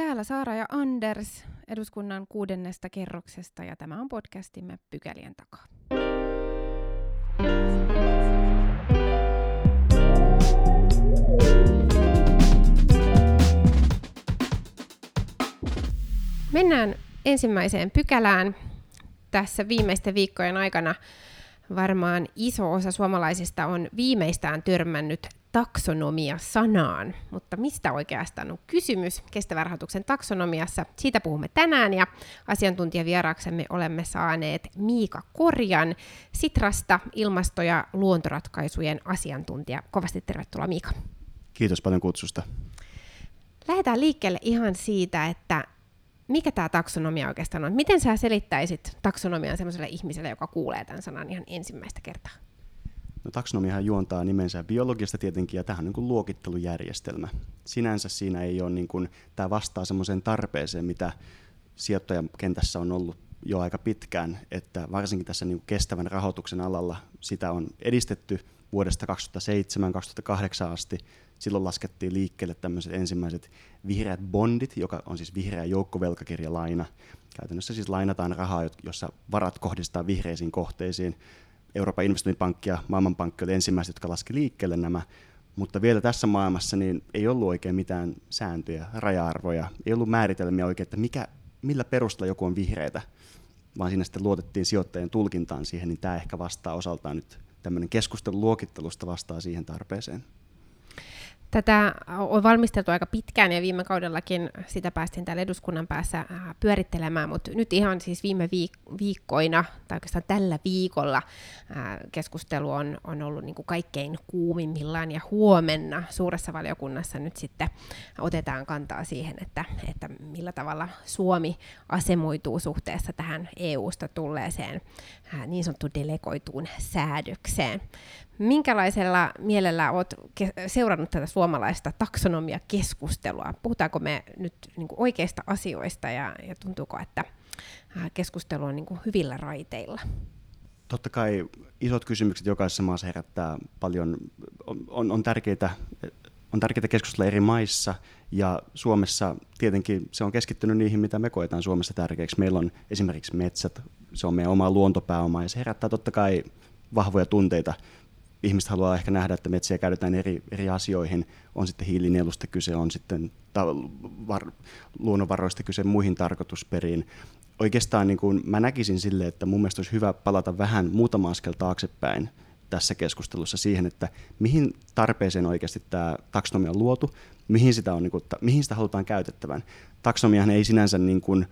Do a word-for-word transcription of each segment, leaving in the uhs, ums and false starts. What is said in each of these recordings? Täällä Saara ja Anders eduskunnan kuudennesta kerroksesta ja tämä on podcastimme Pykälien takaa. Mennään ensimmäiseen pykälään. Tässä viimeisten viikkojen aikana varmaan iso osa suomalaisista on viimeistään törmännyt taksonomia-sanaan, mutta mistä oikeastaan on kysymys kestävän rahoituksen taksonomiassa? Siitä puhumme tänään ja asiantuntijavieraaksemme olemme saaneet Miika Korjan Sitrasta ilmasto- ja luontoratkaisujen asiantuntija. Kovasti tervetuloa Miika. Kiitos paljon kutsusta. Lähdetään liikkeelle ihan siitä, että mikä tämä taksonomia oikeastaan on? Miten sä selittäisit taksonomian sellaiselle ihmiselle, joka kuulee tämän sanan ihan ensimmäistä kertaa? No, taksonomiahan juontaa nimensä biologiasta tietenkin, ja tämähän on niin kuin luokittelujärjestelmä. Sinänsä siinä ei ole, niin kuin, tämä vastaa semmoiseen tarpeeseen, mitä sijoittajakentässä on ollut jo aika pitkään, että varsinkin tässä niin kuin kestävän rahoituksen alalla sitä on edistetty vuodesta kaksituhattaseitsemän kaksituhattakahdeksan asti. Silloin laskettiin liikkeelle tämmöiset ensimmäiset vihreät bondit, joka on siis vihreä joukkovelkakirjalaina. Käytännössä siis lainataan rahaa, jossa varat kohdistetaan vihreisiin kohteisiin. Euroopan investointipankki ja maailmanpankki oli ensimmäiset, jotka laski liikkeelle nämä, mutta vielä tässä maailmassa niin ei ollut oikein mitään sääntöjä, raja-arvoja, ei ollut määritelmiä oikein, että mikä, millä perusteella joku on vihreätä, vaan siinä sitten luotettiin sijoittajien tulkintaan siihen, niin tämä ehkä vastaa osaltaan nyt tämmöinen keskustelu luokittelusta vastaa siihen tarpeeseen. Tätä on valmisteltu aika pitkään ja viime kaudellakin sitä päästiin täällä eduskunnan päässä pyörittelemään, mutta nyt ihan siis viime viik- viikkoina tai oikeastaan tällä viikolla ää, keskustelu on, on ollut niin kuin kaikkein kuumimmillaan ja huomenna suuressa valiokunnassa nyt sitten otetaan kantaa siihen, että, että millä tavalla Suomi asemoituu suhteessa tähän E U:sta tulleeseen ää, niin sanottu delegoituun säädökseen. Minkälaisella mielellä olet ke- seurannut tätä suomalaista taksonomiakeskustelua? Puhutaanko me nyt niin kuin oikeista asioista ja, ja tuntuuko, että keskustelu on niin kuin hyvillä raiteilla? Totta kai isot kysymykset jokaisessa maassa herättää paljon. On, on, on tärkeitä, on tärkeitä keskustella eri maissa ja Suomessa tietenkin se on keskittynyt niihin, mitä me koetaan Suomessa tärkeäksi. Meillä on esimerkiksi metsät, se on meidän oma luontopääoma ja se herättää totta kai vahvoja tunteita. Ihmiset haluaa ehkä nähdä, että metsiä käytetään eri, eri asioihin. On sitten hiilinielusta kyse, on sitten ta- var- luonnonvaroista kyse muihin tarkoitusperiin. Oikeastaan niin kuin mä näkisin silleen, että mun mielestä olisi hyvä palata vähän muutama askel taaksepäin tässä keskustelussa siihen, että mihin tarpeeseen oikeasti tämä taksonomia on luotu, mihin sitä, on, niin kuin, ta- mihin sitä halutaan käytettävän. Taksonomiahan ei sinänsä niin kuin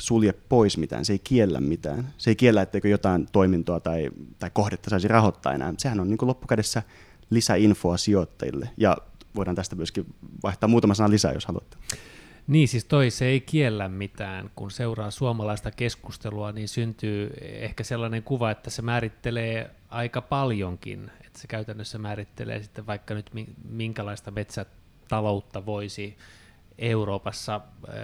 sulje pois mitään, se ei kiellä mitään. Se ei kiellä, etteikö jotain toimintoa tai, tai kohdetta saisi rahoittaa enää. Sehän on niin kuin loppukädessä lisäinfoa sijoittajille. Ja voidaan tästä myöskin vaihtaa muutama sana lisää, jos haluatte. Niin, siis toi se ei kiellä mitään. Kun seuraa suomalaista keskustelua, niin syntyy ehkä sellainen kuva, että se määrittelee aika paljonkin. Että se käytännössä määrittelee sitten vaikka nyt minkälaista metsätaloutta voisi Euroopassa äh,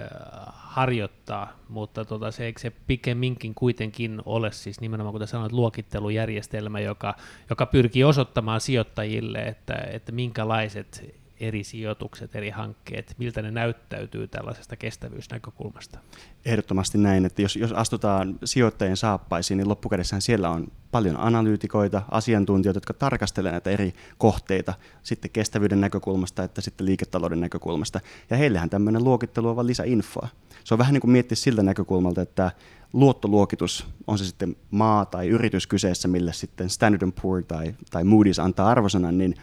harjoittaa, mutta tota, se, eikö se pikemminkin kuitenkin ole, siis nimenomaan kuten sanoit, luokittelujärjestelmä, joka, joka pyrkii osoittamaan sijoittajille, että, että minkälaiset eri sijoitukset, eri hankkeet, miltä ne näyttäytyy tällaisesta kestävyysnäkökulmasta? Ehdottomasti näin, että jos, jos astutaan sijoittajien saappaisiin, niin loppukädessään siellä on paljon analyytikoita, asiantuntijoita, jotka tarkastelevat näitä eri kohteita sitten kestävyyden näkökulmasta, että sitten liiketalouden näkökulmasta. Ja heillähän tämmöinen luokittelu on vain lisäinfoa. Se on vähän niin kuin miettiä siltä näkökulmalta, että luottoluokitus, on se sitten maa tai yritys kyseessä, millä sitten Standard and Poor tai, tai Moody's antaa arvosanan, niin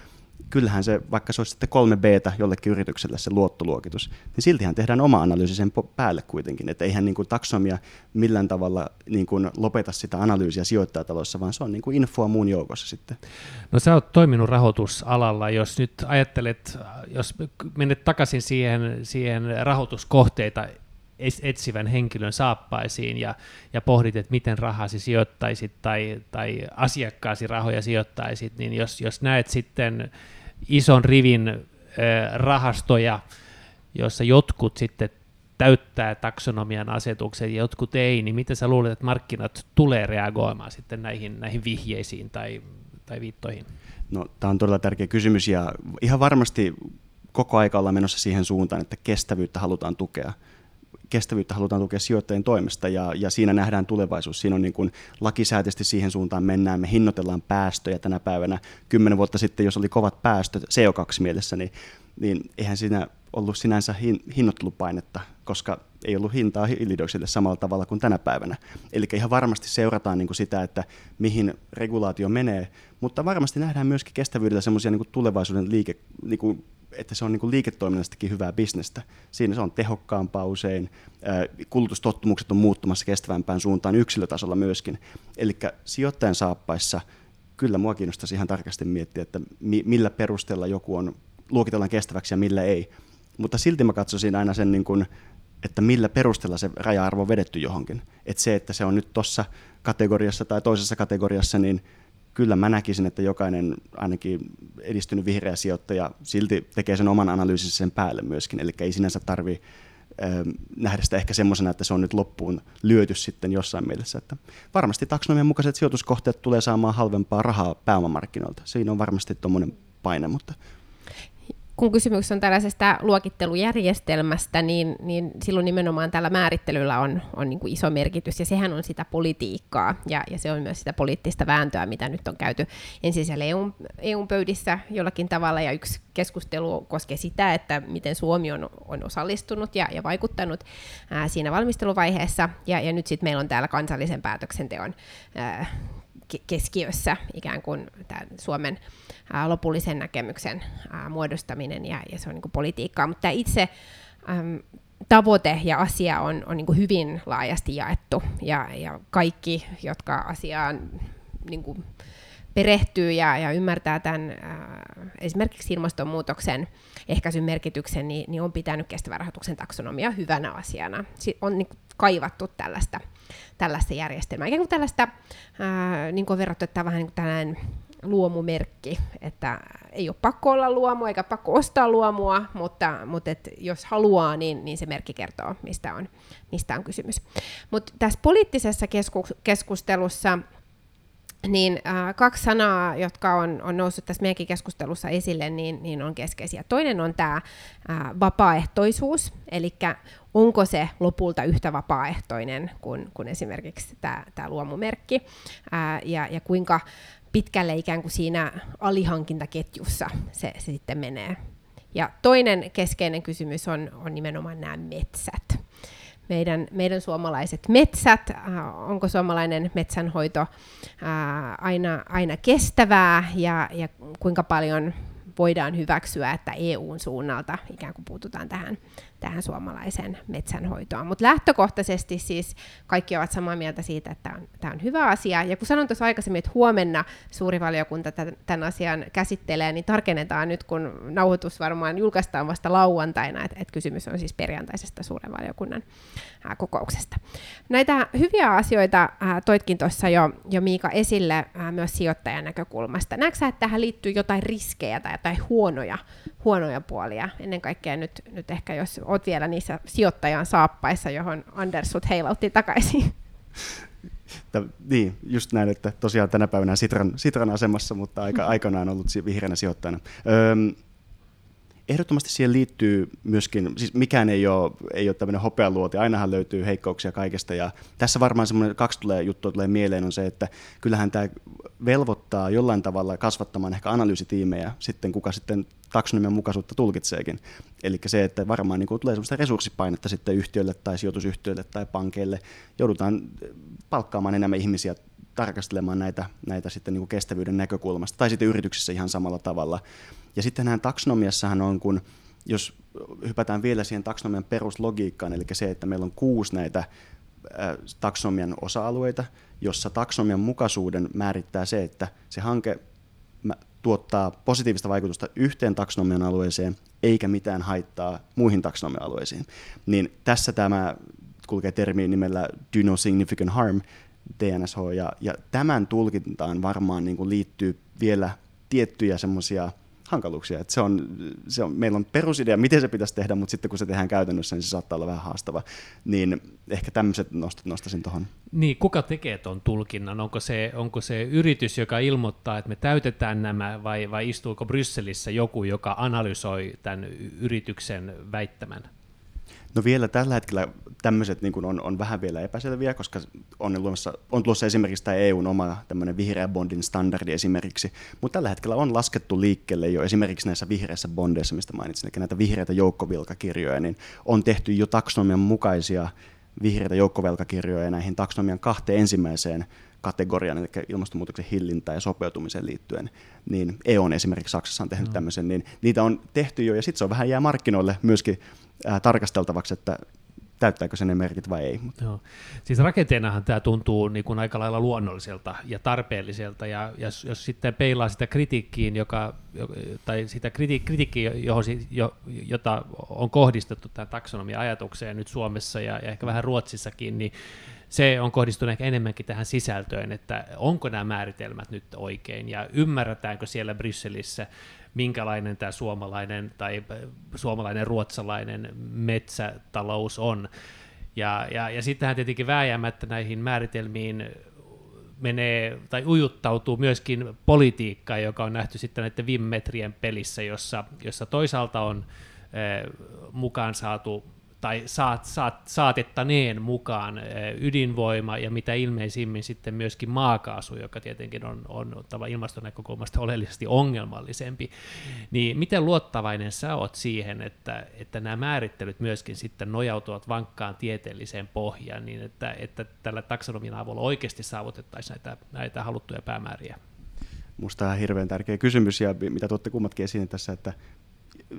kyllähän se, vaikka se olisi sitten kolme B:tä jollekin yritykselle se luottoluokitus, niin siltihän tehdään oma analyysi sen päälle kuitenkin. Että eihän niin kuin taksonomia millään tavalla niin kuin lopeta sitä analyysiä sijoittajataloissa, vaan se on niin kuin infoa muun joukossa sitten. No sä oot toiminut rahoitusalalla. Jos nyt ajattelet, jos menet takaisin siihen, siihen rahoituskohteita etsivän henkilön saappaisiin ja, ja pohdit, että miten rahasi sijoittaisit tai, tai asiakkaasi rahoja sijoittaisit, niin jos, jos näet sitten ison rivin ö, rahastoja, joissa jotkut sitten täyttää taksonomian asetukset ja jotkut ei, niin miten sä luulet, että markkinat tulee reagoimaan sitten näihin, näihin vihjeisiin tai, tai viittoihin? No, tämä on todella tärkeä kysymys ja ihan varmasti koko aika ollaan menossa siihen suuntaan, että kestävyyttä halutaan tukea. Kestävyyttä halutaan tukea sijoittajien toimesta ja, ja siinä nähdään tulevaisuus. Siinä on niin kuin lakisääteisesti siihen suuntaan mennään. Me hinnoitellaan päästöjä tänä päivänä. Kymmenen vuotta sitten, jos oli kovat päästöt C O kaksi mielessä, niin, niin eihän siinä ollut sinänsä hin, hinnoittelupainetta, koska ei ollut hintaa hiilidioksidille samalla tavalla kuin tänä päivänä. Eli ihan varmasti seurataan niin kuin sitä, että mihin regulaatio menee, mutta varmasti nähdään myöskin kestävyydellä semmoisia niin kuin tulevaisuuden liike, niin kuin että se on niin kuin liiketoiminnallistakin hyvää bisnestä. Siinä se on tehokkaampaa usein. Kulutustottumukset on muuttumassa kestävämpään suuntaan yksilötasolla myöskin. Eli sijoittajan saappaissa kyllä mua kiinnostaisi ihan tarkasti miettiä, että millä perusteella joku on, luokitellaan kestäväksi ja millä ei. Mutta silti mä katsoisin aina sen, niin kuin, että millä perusteella se raja-arvo on vedetty johonkin. Että se, että se on nyt tuossa kategoriassa tai toisessa kategoriassa, niin kyllä mä näkisin, että jokainen ainakin edistynyt vihreä sijoittaja silti tekee sen oman analyysinsä sen päälle myöskin. Eli ei sinänsä tarvitse nähdä sitä ehkä semmoisena, että se on nyt loppuun lyöty sitten jossain mielessä. Että varmasti taksonomian mukaiset sijoituskohteet tulee saamaan halvempaa rahaa pääomamarkkinoilta. Siinä on varmasti tuommoinen paine, mutta... Kun kysymys on tällaisesta luokittelujärjestelmästä, niin, niin silloin nimenomaan tällä määrittelyllä on, on niin kuin iso merkitys, ja sehän on sitä politiikkaa, ja, ja se on myös sitä poliittista vääntöä, mitä nyt on käyty ensin siellä E U-pöydissä jollakin tavalla, ja yksi keskustelu koskee sitä, että miten Suomi on, on osallistunut ja, ja vaikuttanut ää, siinä valmisteluvaiheessa, ja, ja nyt sitten meillä on täällä kansallisen päätöksenteon ää, keskiössä ikään kuin tämän Suomen ää, lopullisen näkemyksen ää, muodostaminen, ja, ja se on niin kuin politiikkaa, mutta tämä itse äm, tavoite ja asia on, on niin kuin hyvin laajasti jaettu, ja, ja kaikki, jotka asiaan niin kuin perehtyy ja, ja ymmärtää tämän äh, esimerkiksi ilmastonmuutoksen ehkäisyn merkityksen, niin, niin on pitänyt kestävän rahoituksen taksonomia hyvänä asiana. Si- on niin, kaivattu tällaista, tällaista järjestelmää. Ikään kuin tällaista, äh, niin kuin on verrattu, että tämä on vähän niin kuin tällainen luomumerkki, että ei ole pakko olla luomua eikä pakko ostaa luomua, mutta, mutta et jos haluaa, niin, niin se merkki kertoo, mistä on, mistä on kysymys. Mutta tässä poliittisessa kesku- keskustelussa Niin, äh, kaksi sanaa, jotka on, on noussut tässä meidänkin keskustelussa esille, niin, niin on keskeisiä. Toinen on tämä äh, vapaaehtoisuus, eli onko se lopulta yhtä vapaaehtoinen kuin, kuin esimerkiksi tämä luomumerkki, äh, ja, ja kuinka pitkälle ikään kuin siinä alihankintaketjussa se, se sitten menee. Ja toinen keskeinen kysymys on, on nimenomaan nämä metsät. Meidän, meidän suomalaiset metsät, onko suomalainen metsänhoito aina, aina kestävää, ja, ja kuinka paljon voidaan hyväksyä, että E U:n suunnalta ikään kuin puututaan tähän, tähän suomalaiseen metsänhoitoon. Mutta lähtökohtaisesti siis kaikki ovat samaa mieltä siitä, että tämä on, tämä on hyvä asia. Ja kun sanoin tuossa aikaisemmin, että huomenna suuri valiokunta tämän asian käsittelee, niin tarkennetaan nyt, kun nauhoitus varmaan julkaistaan vasta lauantaina, että, että kysymys on siis perjantaisesta suuren valiokunnan ää, kokouksesta. Näitä hyviä asioita ää, toitkin tuossa jo, jo Miika esille ää, myös sijoittajan näkökulmasta. Näetkö sä, että tähän liittyy jotain riskejä tai tai huonoja, huonoja puolia. Ennen kaikkea nyt, nyt ehkä, jos olet vielä niissä sijoittajan saappaissa, johon Anders sut heilautti takaisin. Tämä, niin, just näin, että tosiaan tänä päivänä Sitran, Sitran asemassa, mutta aika, aikanaan ollut vihreänä sijoittajana. Öm, ehdottomasti siihen liittyy myöskin, siis mikään ei ole, ei ole tämmöinen hopealuoti, ainahan löytyy heikkouksia kaikesta, ja tässä varmaan semmoinen kaksi tulee, juttua tulee mieleen on se, että kyllähän tämä velvoittaa jollain tavalla kasvattamaan ehkä analyysitiimejä, sitten kuka sitten taksonomian mukaisuutta tulkitseekin. Eli se, että varmaan niin kuin tulee semmoista resurssipainetta sitten yhtiöille tai sijoitusyhtiöille tai pankeille, joudutaan palkkaamaan enemmän ihmisiä tarkastelemaan näitä, näitä sitten niin kuin kestävyyden näkökulmasta, tai sitten yrityksissä ihan samalla tavalla. Ja sittenhän taksonomiassahan on, kun jos hypätään vielä siihen taksonomian peruslogiikkaan, eli se, että meillä on kuusi näitä taksonomian osa-alueita, jossa taksonomian mukaisuuden määrittää se, että se hanke tuottaa positiivista vaikutusta yhteen taksonomian alueeseen, eikä mitään haittaa muihin taksonomian alueisiin. Niin tässä tämä kulkee termi nimellä do no significant harm, D N S H, ja, ja tämän tulkintaan varmaan niin kuin liittyy vielä tiettyjä semmoisia hankaluuksia. Että se on, se on, meillä on perusidea, miten se pitäisi tehdä, mutta sitten kun se tehdään käytännössä, niin se saattaa olla vähän haastava. Niin ehkä tämmöiset nostot nostaisin tuohon. Niin, kuka tekee tuon tulkinnan? Onko se, onko se yritys, joka ilmoittaa, että me täytetään nämä, vai, vai istuuko Brysselissä joku, joka analysoi tämän yrityksen väittämän? No vielä tällä hetkellä tämmöiset niin on, on vähän vielä epäselviä, koska on, luomassa, on tulossa esimerkiksi tämä E U:n oma tämmöinen vihreä bondin standardi esimerkiksi, mutta tällä hetkellä on laskettu liikkeelle jo esimerkiksi näissä vihreissä bondeissa, mistä mainitsin, eli näitä vihreitä joukkovelkakirjoja, niin on tehty jo taksonomian mukaisia vihreitä joukkovelkakirjoja näihin taksonomian kahteen ensimmäiseen kategoriaan, eli ilmastonmuutoksen hillintään ja sopeutumiseen liittyen, niin E U on esimerkiksi Saksassa on tehnyt no. tämmöisen, niin niitä on tehty jo, ja sitten se on vähän jää markkinoille myöskin äh, tarkasteltavaksi, että täyttääkö se ne merkit vai ei. Joo. Siis rakenteenahan tämä tuntuu niin kuin aika lailla luonnolliselta ja tarpeelliselta, ja, ja jos sitten peilaa sitä kritiikkiin, joka, tai sitä kriti, kritiikkiä, johon, jota on kohdistettu tämän taksonomia-ajatukseen nyt Suomessa ja, ja ehkä vähän Ruotsissakin, niin se on kohdistunut ehkä enemmänkin tähän sisältöön, että onko nämä määritelmät nyt oikein ja ymmärretäänkö siellä Brysselissä, minkälainen tämä suomalainen tai suomalainen ruotsalainen metsätalous on. Ja, ja, ja sittenhän tietenkin vääjäämättä näihin määritelmiin menee tai ujuttautuu myöskin politiikkaa, joka on nähty sitten näiden viime metrien pelissä, jossa, jossa toisaalta on eh, mukaan saatu tai saat, saat, saatettaneen mukaan ydinvoima ja mitä ilmeisimmin sitten myöskin maakaasu, joka tietenkin on, on ilmastonäkökulmasta oleellisesti ongelmallisempi, niin miten luottavainen sä oot siihen, että, että nämä määrittelyt myöskin sitten nojautuvat vankkaan tieteelliseen pohjaan, niin että, että tällä taksonomian avulla oikeasti saavutettaisiin näitä, näitä haluttuja päämääriä? Musta tämä on hirveän tärkeä kysymys, ja mitä tuotte kummatkin esiin tässä, että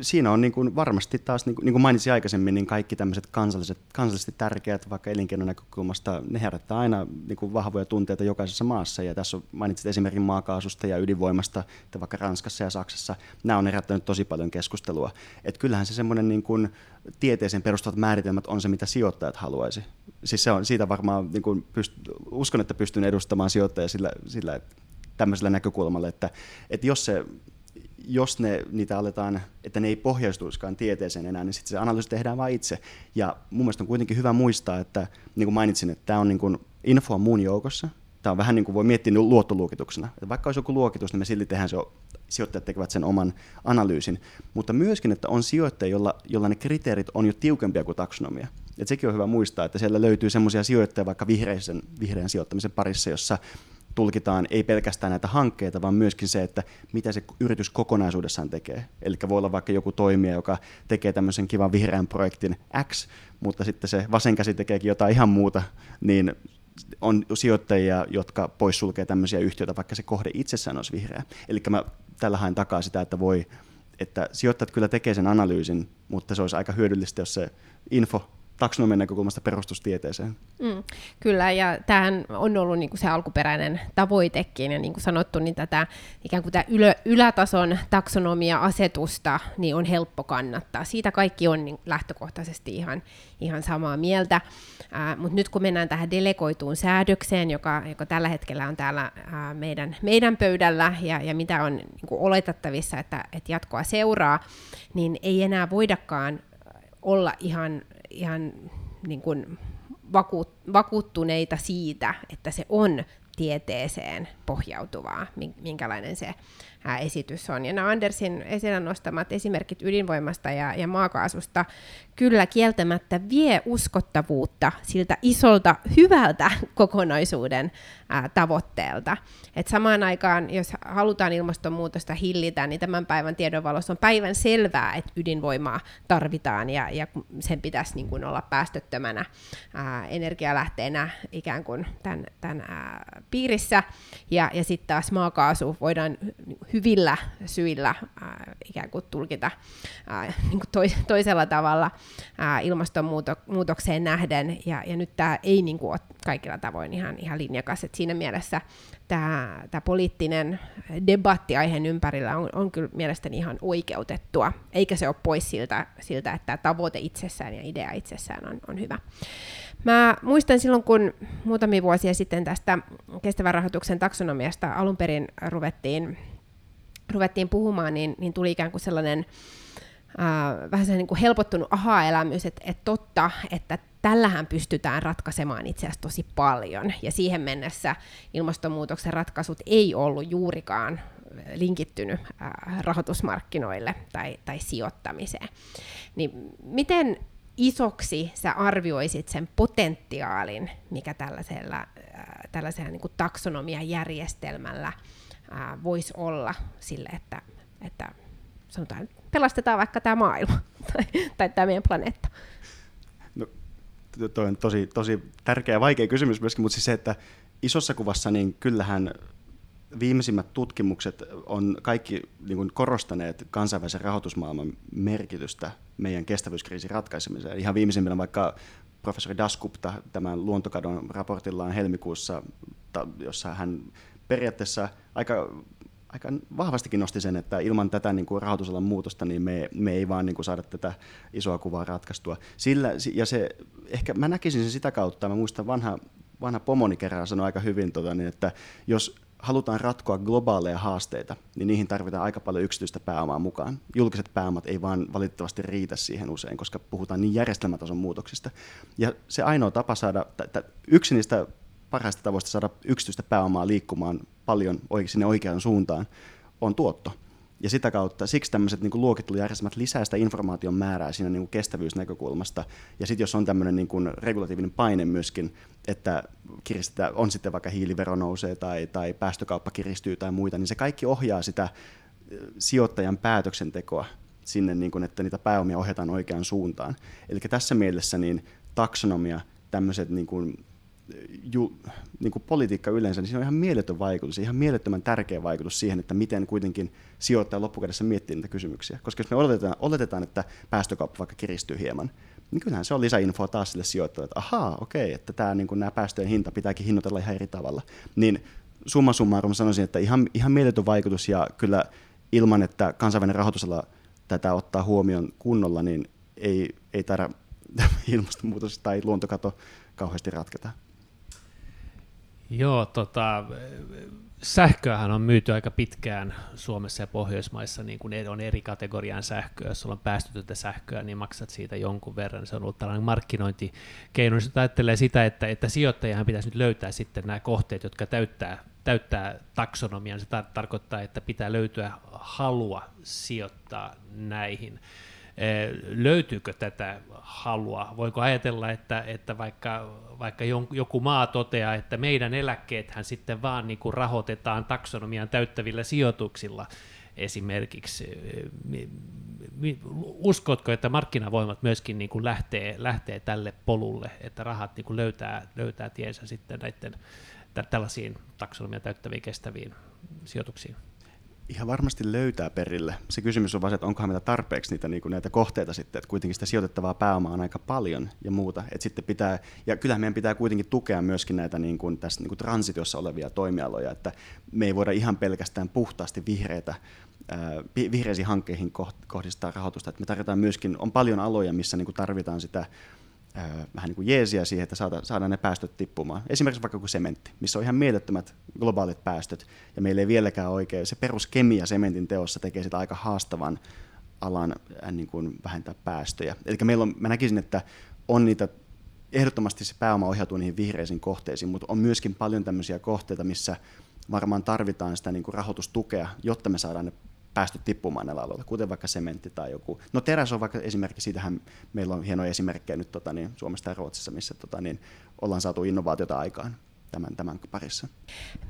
siinä on niin kuin varmasti taas, niin kuin, niin kuin mainitsin aikaisemmin, niin kaikki tämmöiset kansalliset, kansallisesti tärkeät, vaikka elinkeinonäkökulmasta, ne herättää aina niin kuin vahvoja tunteita jokaisessa maassa. Ja tässä on, mainitsit esimerkiksi maakaasusta ja ydinvoimasta, että vaikka Ranskassa ja Saksassa, nämä on herättänyt tosi paljon keskustelua. Et kyllähän se semmoinen niin kuin tieteeseen perustuvat määritelmät on se, mitä sijoittajat haluaisi. Siis se on, siitä varmaan niin kuin pyst- uskon, että pystyn edustamaan sijoittajia sillä, sillä tämmöisellä näkökulmalla, että, että jos se... jos ne, niitä aletaan, että ne ei pohjaistuisikaan tieteeseen enää, niin sitten se analyysi tehdään vain itse. Ja mun mielestä on kuitenkin hyvä muistaa, että niin kuin mainitsin, että tämä on niin kuin infoa muun joukossa. Tämä on vähän niin kuin voi miettiä luottoluokituksena. Että vaikka olisi joku luokitus, niin me silti tehdään se, sijoittajat tekevät sen oman analyysin. Mutta myöskin, että on sijoittajia, jolla, jolla ne kriteerit on jo tiukempia kuin taksonomia. Et sekin on hyvä muistaa, että siellä löytyy semmoisia sijoittajia vaikka vihreisen, vihreän sijoittamisen parissa, jossa tulkitaan ei pelkästään näitä hankkeita, vaan myöskin se, että mitä se yritys kokonaisuudessaan tekee. Eli voi olla vaikka joku toimija, joka tekee tämmöisen kivan vihreän projektin X, mutta sitten se vasen käsi tekeekin jotain ihan muuta, niin on sijoittajia, jotka poissulkee tämmöisiä yhtiöitä, vaikka se kohde itsessään olisi vihreä. Eli mä tällä haen takaa sitä, että voi, että sijoittajat kyllä tekee sen analyysin, mutta se olisi aika hyödyllistä, jos se info taksonomian näkökulmasta perustustieteeseen. Mm, kyllä, ja tämähän on ollut niin kuin se alkuperäinen tavoitekin, ja niin kuin sanottu, niin tätä ikään kuin tämä ylö, ylätason taksonomia-asetusta niin on helppo kannattaa. Siitä kaikki on niin lähtökohtaisesti ihan, ihan samaa mieltä, äh, mutta nyt kun mennään tähän delegoituun säädökseen, joka, joka tällä hetkellä on täällä äh, meidän, meidän pöydällä, ja, ja mitä on niin kuin oletettavissa, että, että jatkoa seuraa, niin ei enää voidakaan olla ihan ihan niin kuin vakuuttuneita siitä, että se on tieteeseen pohjautuvaa, minkälainen se esitys on. Ja nämä Andersin esille nostamat esimerkit ydinvoimasta ja, ja maakaasusta kyllä kieltämättä vie uskottavuutta siltä isolta hyvältä kokonaisuuden ää, tavoitteelta. Et samaan aikaan, jos halutaan ilmastonmuutosta hillitä, niin tämän päivän tiedonvalossa on päivän selvää, että ydinvoimaa tarvitaan ja, ja sen pitäisi niin kuin olla päästöttömänä ää, energialähteenä ikään kuin tämän, tämän ää, piirissä. Ja, ja sitten taas maakaasu voidaan hyvillä syillä ää, ikään kuin tulkita ää, niin kuin tois, toisella tavalla ää, ilmastonmuutokseen nähden, ja, ja nyt tämä ei niin kuin ole kaikilla tavoin ihan, ihan linjakas. Et siinä mielessä tämä, tämä poliittinen debatti aiheen ympärillä on, on kyllä mielestäni ihan oikeutettua, eikä se ole pois siltä, siltä että tämä tavoite itsessään ja idea itsessään on, on hyvä. Mä muistan silloin, kun muutamia vuosia sitten tästä kestävän rahoituksen taksonomiasta alun perin ruvettiin ruvettiin puhumaan, niin, niin tuli ikään kuin sellainen äh, vähän sellainen niin kuin helpottunut aha-elämys, että, että totta, että tällähän pystytään ratkaisemaan itse asiassa tosi paljon, ja siihen mennessä ilmastonmuutoksen ratkaisut ei ollut juurikaan linkittynyt äh, rahoitusmarkkinoille tai, tai sijoittamiseen. Niin miten isoksi sä arvioisit sen potentiaalin, mikä tällaisella, äh, tällaisella niin kuin taksonomian järjestelmällä äh, voisi olla sille, että, että sanotaan, pelastetaan vaikka tämä maailma tai, tai tämä meidän planeetta? No, toi on tosi, tosi tärkeä ja vaikea kysymys myöskin, mutta siis se, että isossa kuvassa niin kyllähän viimeisimmät tutkimukset on kaikki niin kuin korostaneet kansainvälisen rahoitusmaailman merkitystä meidän kestävyyskriisin ratkaisemiseen. Ihan viimeisimmillä vaikka professori Daskupta tämän luontokadon raportillaan helmikuussa, jossa hän periaatteessa aika, aika vahvastikin nosti sen, että ilman tätä niin kuin rahoitusalan muutosta niin me, me ei vaan niin kuin saada tätä isoa kuvaa ratkaistua. Sillä, ja se, ehkä mä näkisin sen sitä kautta, mä muistan vanha, vanha pomoni kerran sanoi aika hyvin, tota, niin, että jos halutaan ratkoa globaaleja haasteita, niin niihin tarvitaan aika paljon yksityistä pääomaa mukaan. Julkiset pääomat ei vaan valitettavasti riitä siihen usein, koska puhutaan niin järjestelmätason muutoksista. Ja se ainoa tapa saada, t- t- yksi niistä parhaista tavoista saada yksityistä pääomaa liikkumaan paljon sinne oikeaan suuntaan on tuotto. Ja sitä kautta siksi tämmöiset niin kuin luokittelujärjestelmät lisää sitä informaation määrää siinä niin kuin kestävyysnäkökulmasta. Ja sitten jos on tämmöinen niin kuin regulatiivinen paine myöskin, että kiristetään, on sitten vaikka hiilivero nousee tai, tai päästökauppa kiristyy tai muita, niin se kaikki ohjaa sitä sijoittajan päätöksentekoa sinne, niin kuin, että niitä pääomia ohjataan oikeaan suuntaan. Eli tässä mielessä niin taksonomia, tämmöiset niin kuin Ju, niin kuin politiikka yleensä, niin siinä on ihan mieletön vaikutus, ihan mielettömän tärkeä vaikutus siihen, että miten kuitenkin sijoittaja loppukädessä miettii niitä kysymyksiä. Koska jos me oletetaan, oletetaan, että päästökauppa vaikka kiristyy hieman, niin kyllähän se on lisäinfoa taas sille sijoittajalle, että ahaa, okei, että tämä, niin kuin nämä päästöjen hinta pitääkin hinnoitella ihan eri tavalla. Niin summa summarum sanoisin, että ihan, ihan mieletön vaikutus, ja kyllä ilman, että kansainvälinen rahoitusala tätä ottaa huomioon kunnolla, niin ei, ei taida ilmastonmuutos tai luontokato kauheasti ratketa. Joo, tota, sähköähän on myyty aika pitkään Suomessa ja Pohjoismaissa, niin kun on eri kategoriaan sähköä. Jos sulla on päästötöntä sähköä, niin maksat siitä jonkun verran. Se on ollut tällainen markkinointikeino. Jos ajattelee sitä, että, että sijoittajahan pitäisi nyt löytää sitten nämä kohteet, jotka täyttää, täyttää taksonomian. Se tar- tarkoittaa, että pitää löytyä halua sijoittaa näihin. Löytyykö tätä halua? Voiko ajatella, että, että vaikka, vaikka joku maa toteaa, että meidän eläkkeethän sitten vaan niin kuin rahoitetaan taksonomian täyttävillä sijoituksilla esimerkiksi. Uskotko, että markkinavoimat myöskin niin kuin lähtee, lähtee tälle polulle, että rahat niin kuin löytää, löytää tiensä sitten näiden tällaisiin taksonomian täyttäviin kestäviin sijoituksiin? Ihan varmasti löytää perille. Se kysymys on vaan se, että onkohan meitä tarpeeksi niitä, niin kuin näitä kohteita sitten, että kuitenkin sitä sijoitettavaa pääomaa on aika paljon ja muuta. Et sitten pitää, ja kyllähän meidän pitää kuitenkin tukea myöskin näitä niin kuin tässä niin kuin transitiossa olevia toimialoja, että me ei voida ihan pelkästään puhtaasti vihreitä, vihreisiin hankkeihin kohdistaa rahoitusta. Et me tarvitaan myöskin, on paljon aloja, missä niin kuin tarvitaan sitä vähän niin kuin jeesiä siihen, että saadaan ne päästöt tippumaan. Esimerkiksi vaikka kuin sementti, missä on ihan mielettömät globaalit päästöt, ja meillä ei vieläkään oikein, se peruskemia sementin teossa tekee sitä aika haastavan alan niin kuin vähentää päästöjä. Eli meillä on, mä näkisin, että on niitä, ehdottomasti se pääoma ohjautuu niihin vihreisiin kohteisiin, mutta on myöskin paljon tämmöisiä kohteita, missä varmaan tarvitaan sitä niin kuin rahoitustukea, jotta me saadaan ne päästy tippumaan näillä aloilla, kuten vaikka sementti tai joku. No teräs on vaikka esimerkki, siitähän meillä on hienoja esimerkkejä nyt tota, niin, Suomessa ja Ruotsissa, missä tota, niin, ollaan saatu innovaatiota aikaan tämän, tämän parissa.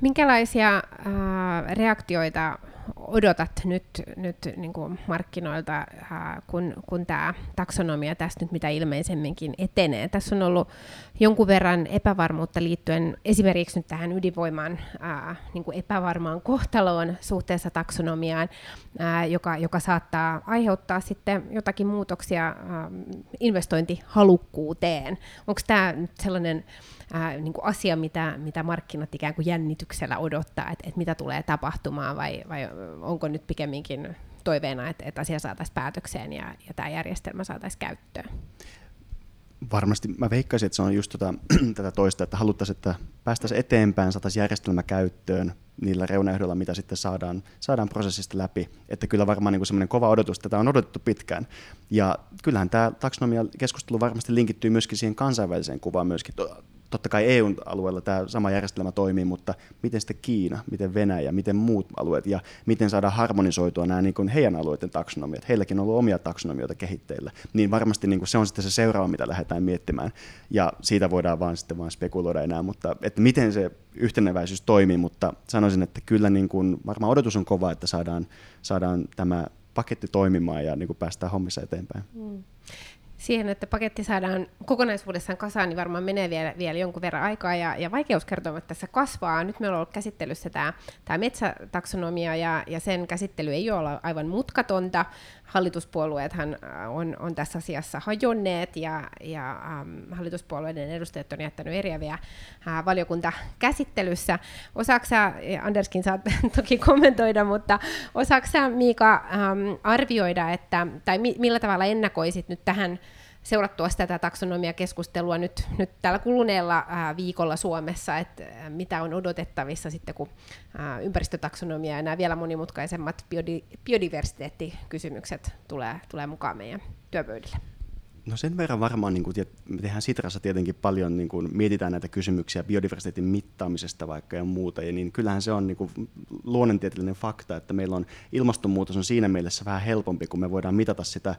Minkälaisia äh, reaktioita odotat nyt, nyt niin kuin markkinoilta, äh, kun, kun tämä taksonomia tässä nyt mitä ilmeisemminkin etenee? Tässä on ollut jonkun verran epävarmuutta liittyen esimerkiksi nyt tähän ydinvoiman äh, niin kuin epävarmaan kohtaloon suhteessa taksonomiaan, äh, joka, joka saattaa aiheuttaa sitten jotakin muutoksia äh, investointihalukkuuteen. Onko tämä nyt sellainen Äh, niin kuin asia, mitä, mitä markkinat ikään kuin jännityksellä odottaa, että, että mitä tulee tapahtumaan, vai, vai onko nyt pikemminkin toiveena, että, että asia saataisiin päätökseen ja, ja tämä järjestelmä saataisiin käyttöön? varmasti mä veikkaisin, että se on just tota, tätä toista, että haluttaisiin, että päästäisiin eteenpäin, saataisiin järjestelmä käyttöön niillä reunaehdoilla, mitä sitten saadaan, saadaan prosessista läpi. Että kyllä varmaan niin semmoinen kova odotus, tätä on odotettu pitkään. Ja kyllähän tämä taksonomia-keskustelu varmasti linkittyy myöskin siihen kansainväliseen kuvaan myöskin. Totta kai E U-alueella tämä sama järjestelmä toimii, mutta miten sitten Kiina, miten Venäjä, miten muut alueet ja miten saadaan harmonisoitua nämä niin kuin heidän alueiden taksonomiat. Heilläkin on ollut omia taksonomioita kehitteillä, niin varmasti niin kuin se on sitten se seuraava, mitä lähdetään miettimään. Ja siitä voidaan vaan sitten vaan spekuloida enää, mutta että miten se yhteneväisyys toimii, mutta sanoisin, että kyllä niin kuin varmaan odotus on kova, että saadaan, saadaan tämä paketti toimimaan ja niin kuin päästään hommissa eteenpäin. Mm. Siihen, että paketti saadaan kokonaisuudessaan kasaan, niin varmaan menee vielä, vielä jonkun verran aikaa, ja, ja vaikeuskertoimet tässä kasvaa. Nyt meillä on ollut käsittelyssä tämä, tämä metsätaksonomia, ja, ja sen käsittely ei ole aivan mutkatonta. Hallituspuolueethan on, on tässä asiassa hajonneet, ja, ja ähm, hallituspuolueiden edustajat on jättänyt eriäviä äh, valiokuntakäsittelyssä. Osaatko sä, Anderskin saat toki kommentoida, mutta osaatko sä, Miika, ähm, arvioida, että, tai mi, millä tavalla ennakoisit nyt tähän seurattua tätä taksonomiakeskustelua nyt, nyt tällä kuluneella ää, viikolla Suomessa, että ää, mitä on odotettavissa sitten, kun ää, ympäristötaksonomia ja nämä vielä monimutkaisemmat biodi, biodiversiteettikysymykset tulee, tulee mukaan meidän työpöydille? No sen verran varmaan, niin kun me tehdään Sitrassa tietenkin paljon, niin kun mietitään näitä kysymyksiä biodiversiteetin mittaamisesta vaikka ja muuta, ja niin kyllähän se on niin kun luonnontieteellinen fakta, että meillä on ilmastonmuutos on siinä mielessä vähän helpompi, kun me voidaan mitata sitä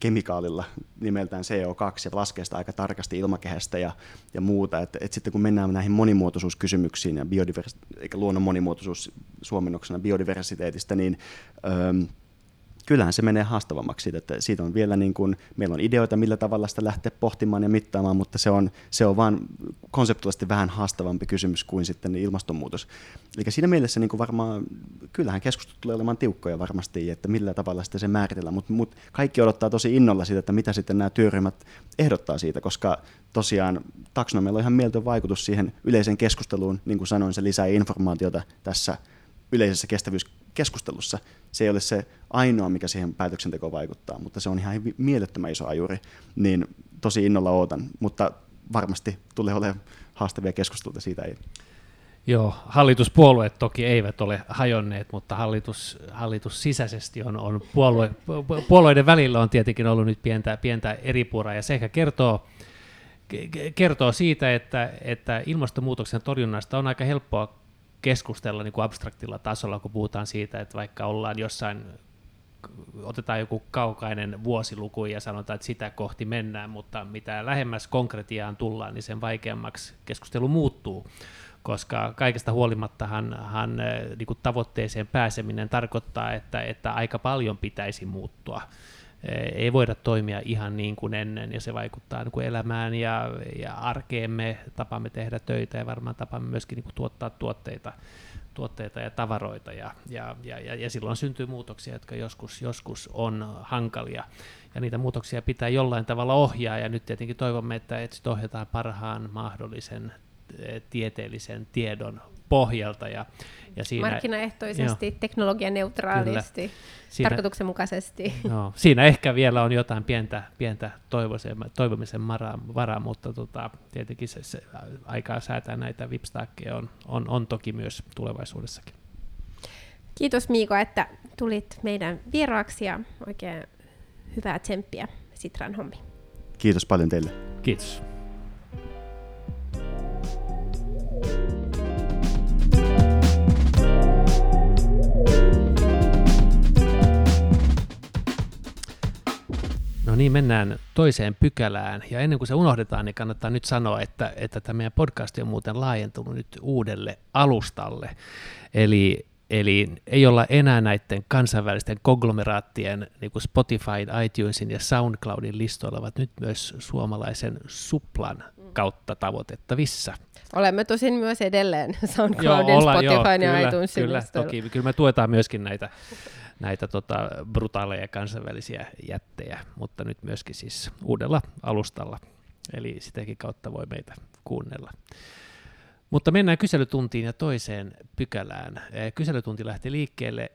kemikaalilla nimeltään C O kaksi ja laskee sitä aika tarkasti ilmakehästä ja, ja muuta. Et, et sitten kun mennään näihin monimuotoisuuskysymyksiin ja biodivers- eikä luonnon monimuotoisuus suomennoksena biodiversiteetistä, niin öö, kyllähän se menee haastavammaksi siitä, että siitä on vielä niin kuin, meillä on ideoita, millä tavalla sitä lähteä pohtimaan ja mittaamaan, mutta se on, se on vaan konseptuaalisesti vähän haastavampi kysymys kuin sitten ilmastonmuutos. Eli siinä mielessä niin kuin varmaan, kyllähän keskustelut tulee olemaan tiukkoja varmasti, että millä tavalla sitä se määritellään, mutta mut kaikki odottaa tosi innolla siitä, että mitä sitten nämä työryhmät ehdottaa siitä, koska tosiaan taksonomialla on ihan mieltön vaikutus siihen yleiseen keskusteluun, niin kuin sanoin, se lisää informaatiota tässä yleisessä kestävyyskeskustelussa. Se ei ole se ainoa, mikä siihen päätöksentekoon vaikuttaa, mutta se on ihan mielettömän iso ajuri, niin tosi innolla ootan, mutta varmasti tulee olemaan haastavia keskusteluita siitä. Ei. Joo, hallituspuolueet toki eivät ole hajonneet, mutta hallitus, hallitus sisäisesti on, on puolue, puolueiden välillä on tietenkin ollut nyt pientä, pientä eripuraa, ja se ehkä kertoo, kertoo siitä, että, että ilmastonmuutoksen torjunnasta on aika helppoa keskustella niin kuin abstraktilla tasolla, kun puhutaan siitä, että vaikka ollaan jossain, otetaan joku kaukainen vuosiluku ja sanotaan, että sitä kohti mennään, mutta mitä lähemmäs konkretiaan tullaan, niin sen vaikeammaksi keskustelu muuttuu, koska kaikesta huolimattahan hän, niin kuin tavoitteeseen pääseminen tarkoittaa, että, että aika paljon pitäisi muuttua. Ei voida toimia ihan niin kuin ennen, ja se vaikuttaa niin kuin elämään ja, ja arkeemme, tapamme tehdä töitä ja varmaan tapamme myöskin niin kuin tuottaa tuotteita, tuotteita ja tavaroita, ja, ja, ja, ja silloin syntyy muutoksia, jotka joskus, joskus on hankalia, ja niitä muutoksia pitää jollain tavalla ohjaa, ja nyt tietenkin toivomme, että, että sitä ohjataan parhaan mahdollisen tieteellisen tiedon pohjalta. Ja, ja siinä, markkinaehtoisesti, joo, teknologianeutraalisti, siinä, tarkoituksenmukaisesti. Joo, siinä ehkä vielä on jotain pientä, pientä toivomisen varaa, mutta tota, tietenkin se, se aikaa säätää näitä vipstaakkeja on, on, on toki myös tulevaisuudessakin. Kiitos, Miika, että tulit meidän vieraaksi, ja oikein hyvää tsemppiä Sitran hommi. Kiitos paljon teille. Kiitos. No niin, mennään toiseen pykälään, ja ennen kuin se unohdetaan, niin kannattaa nyt sanoa, että, että tämä meidän podcast on muuten laajentunut nyt uudelle alustalle, eli, eli ei olla enää näiden kansainvälisten konglomeraattien, niin kuin Spotifyn, iTunesin ja SoundCloudin listoilla, vaan nyt myös suomalaisen Suplan kautta tavoitettavissa. Olemme tosin myös edelleen SoundCloudin, joo, olla, Spotifyn, joo, ja iTunesin kyllä, listoilla. Toki, kyllä me tuetaan myöskin näitä. näitä tota, brutaaleja kansainvälisiä jättejä, mutta nyt myöskin siis uudella alustalla, eli sitäkin kautta voi meitä kuunnella. Mutta mennään kyselytuntiin ja toiseen pykälään. Kyselytunti lähti liikkeelle,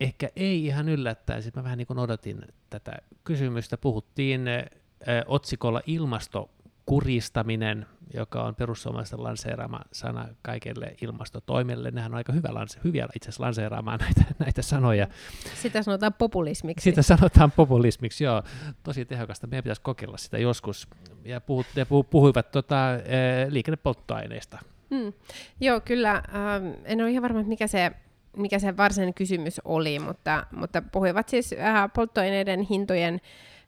ehkä ei ihan yllättäen, mä vähän niin kuin odotin tätä kysymystä, puhuttiin otsikolla ilmastokuristaminen, joka on perussuomalaisten lanseeraama sana kaikelle ilmastotoimelle. Nehän on aika hyvä lanse- hyviä itse asiassa lanseeraamaan näitä, näitä sanoja. Sitä sanotaan populismiksi. Sitä sanotaan populismiksi, joo. Tosi tehokasta. Meidän pitäisi kokeilla sitä joskus. Ja puhut, ne puhuivat tota, liikennepolttoaineista. Hmm. Joo, kyllä. Ähm, en ole ihan varma, mikä se... mikä se varsinainen kysymys oli, mutta, mutta puhuivat siis ää, polttoaineiden hintojen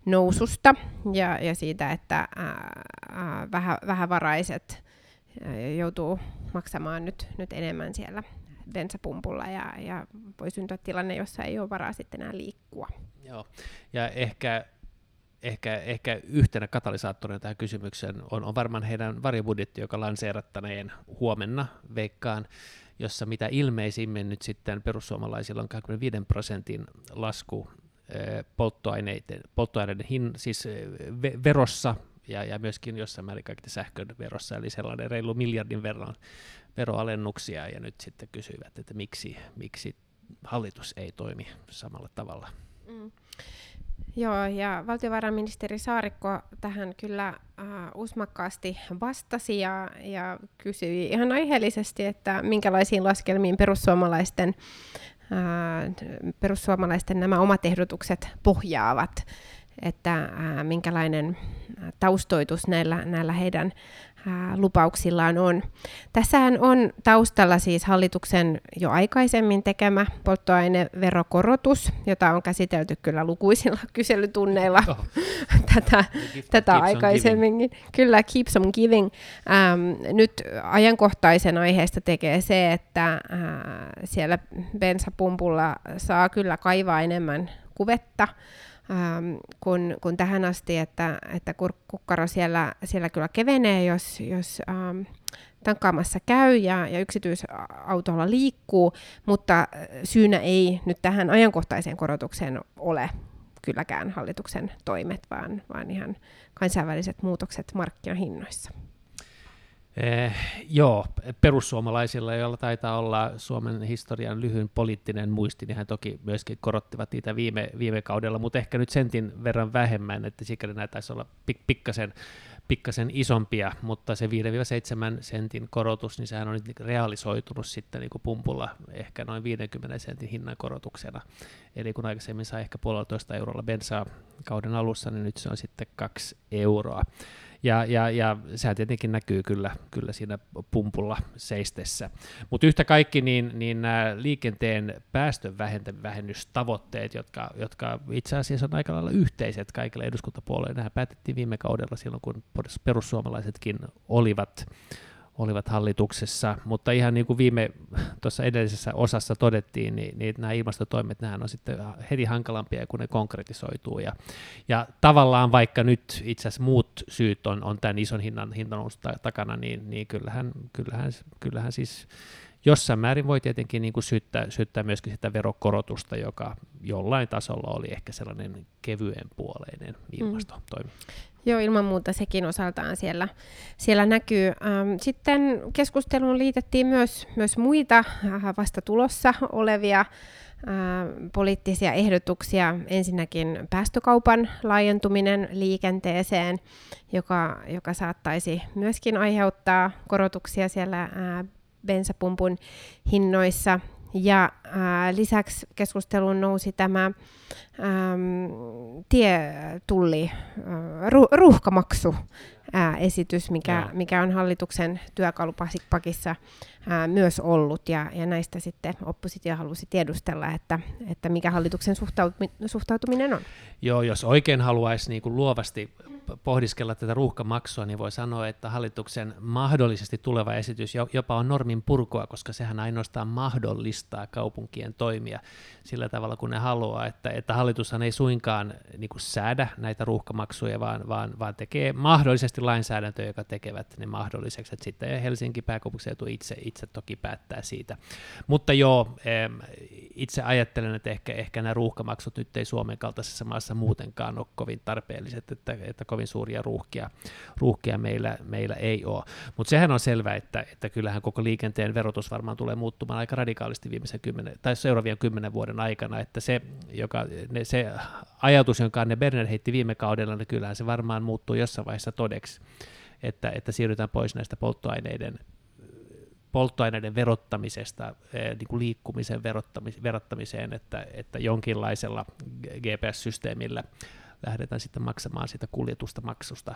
noususta ja, ja siitä, että ää, ää, vähä, vähävaraiset ää, joutuu maksamaan nyt, nyt enemmän siellä bensapumpulla ja, ja voi syntyä tilanne, jossa ei ole varaa sitten enää liikkua. Joo, ja ehkä, ehkä, ehkä yhtenä katalysaattorina tähän kysymykseen on, on varmaan heidän varjobudjetti, joka lanseerattaneen huomenna, veikkaan, jossa mitä ilmeisimmin nyt sitten perussuomalaisilla on kaksikymmentäviisi prosentin lasku polttoaineiden, polttoaineiden hin, siis verossa ja, ja myöskin jossain määrin kaikki sähkön verossa, eli sellainen reilu miljardin verran veroalennuksia, ja nyt sitten kysyivät, että miksi, miksi hallitus ei toimi samalla tavalla. Mm. Joo, ja valtiovarainministeri Saarikko tähän kyllä äh, usmakkaasti vastasi ja, ja kysyi ihan aiheellisesti, että minkälaisiin laskelmiin perussuomalaisten, äh, perussuomalaisten nämä omat ehdotukset pohjaavat, että äh, minkälainen taustoitus näillä, näillä heidän äh, lupauksillaan on. Tässähän on taustalla siis hallituksen jo aikaisemmin tekemä polttoaineverokorotus, jota on käsitelty kyllä lukuisilla kyselytunneilla oh. tätä, keep, tätä keep aikaisemminkin. Kyllä, keep some giving. Ähm, nyt ajankohtaisen aiheesta tekee se, että äh, siellä bensapumpulla saa kyllä kaivaa enemmän kuvetta, Ähm, kun, kun tähän asti, että, että kukkaro siellä, siellä kyllä kevenee, jos, jos ähm, tankkaamassa käy ja, ja yksityisautolla liikkuu, mutta syynä ei nyt tähän ajankohtaiseen korotukseen ole kylläkään hallituksen toimet, vaan, vaan ihan kansainväliset muutokset markkinahinnoissa. Eh, joo, perussuomalaisilla, joilla taitaa olla Suomen historian lyhyin poliittinen muisti, niin hän toki myöskin korottivat niitä viime, viime kaudella, mutta ehkä nyt sentin verran vähemmän, että sikäli nämä taisi olla pik- pikkasen, pikkasen isompia, mutta se viidestä seitsemään sentin korotus, niin sehän on nyt realisoitunut sitten niin kuin pumpulla ehkä noin viidenkymmenen sentin hinnan korotuksena, eli kun aikaisemmin sai ehkä puolitoista eurolla bensaa kauden alussa, niin nyt se on sitten kaksi euroa. Ja, ja, ja sehän tietenkin näkyy kyllä, kyllä siinä pumpulla seistessä. Mutta yhtä kaikki niin, niin nämä liikenteen päästön vähennystavoitteet, jotka, jotka itse asiassa on aika lailla yhteiset kaikilla eduskuntapuolueilla, nämä päätettiin viime kaudella silloin, kun perussuomalaisetkin olivat, olivat hallituksessa. Mutta ihan niin kuin viime tuossa edellisessä osassa todettiin, niin, niin nämä ilmastotoimet, nämähän on sitten heti hankalampia, kun ne konkretisoituu. Ja, ja tavallaan vaikka nyt itse asiassa muut syyt on, on tämän ison hinnan hintanousun takana, niin, niin kyllähän, kyllähän, kyllähän siis jossain määrin voi tietenkin niin kuin syyttää, syyttää myöskin sitä verokorotusta, joka jollain tasolla oli ehkä sellainen kevyen puoleinen ilmastotoimi. Mm. Joo, ilman muuta sekin osaltaan siellä, siellä näkyy. Sitten keskusteluun liitettiin myös, myös muita vasta tulossa olevia poliittisia ehdotuksia. Ensinnäkin päästökaupan laajentuminen liikenteeseen, joka, joka saattaisi myöskin aiheuttaa korotuksia siellä bensapumpun hinnoissa. Ja ää, lisäksi keskusteluun nousi tämä äm, tietulli, ää, ruh- ruuhkamaksu ää, esitys, mikä, mikä on hallituksen työkalupakissa ää, myös ollut. Ja, ja näistä sitten oppositio halusi tiedustella, että, että mikä hallituksen suhtautum- suhtautuminen on. Joo, jos oikein haluaisi niin kuin luovasti pohdiskella tätä ruuhkamaksua, niin voi sanoa, että hallituksen mahdollisesti tuleva esitys jopa on normin purkua, koska sehän ainoastaan mahdollistaa kaupunkien toimia sillä tavalla, kun ne haluaa, että, että hallitushan ei suinkaan niin kuin säädä näitä ruuhkamaksuja, vaan, vaan, vaan tekee mahdollisesti lainsäädäntöä, joka tekevät ne mahdolliseksi, että sitten Helsinki pääkaupunkiseutu itse, itse toki päättää siitä. Mutta joo, itse ajattelen, että ehkä, ehkä nämä ruuhkamaksut nyt ei Suomen kaltaisessa maassa muutenkaan ole kovin tarpeelliset, että, että kovin suuria ruuhkia, ruuhkia meillä, meillä ei ole. Mutta sehän on selvä, että, että kyllähän koko liikenteen verotus varmaan tulee muuttumaan aika radikaalisti viimeisen kymmenen, tai seuraavien kymmenen vuoden aikana, että se, joka, ne, se ajatus, jonka ne Berner heitti viime kaudella, niin kyllähän se varmaan muuttuu jossain vaiheessa todeksi, että, että siirrytään pois näistä polttoaineiden polttoaineiden verottamisesta niin kuin liikkumisen verottamiseen, että, että jonkinlaisella G P S-systeemillä lähdetään sitten maksamaan siitä kuljetusta maksusta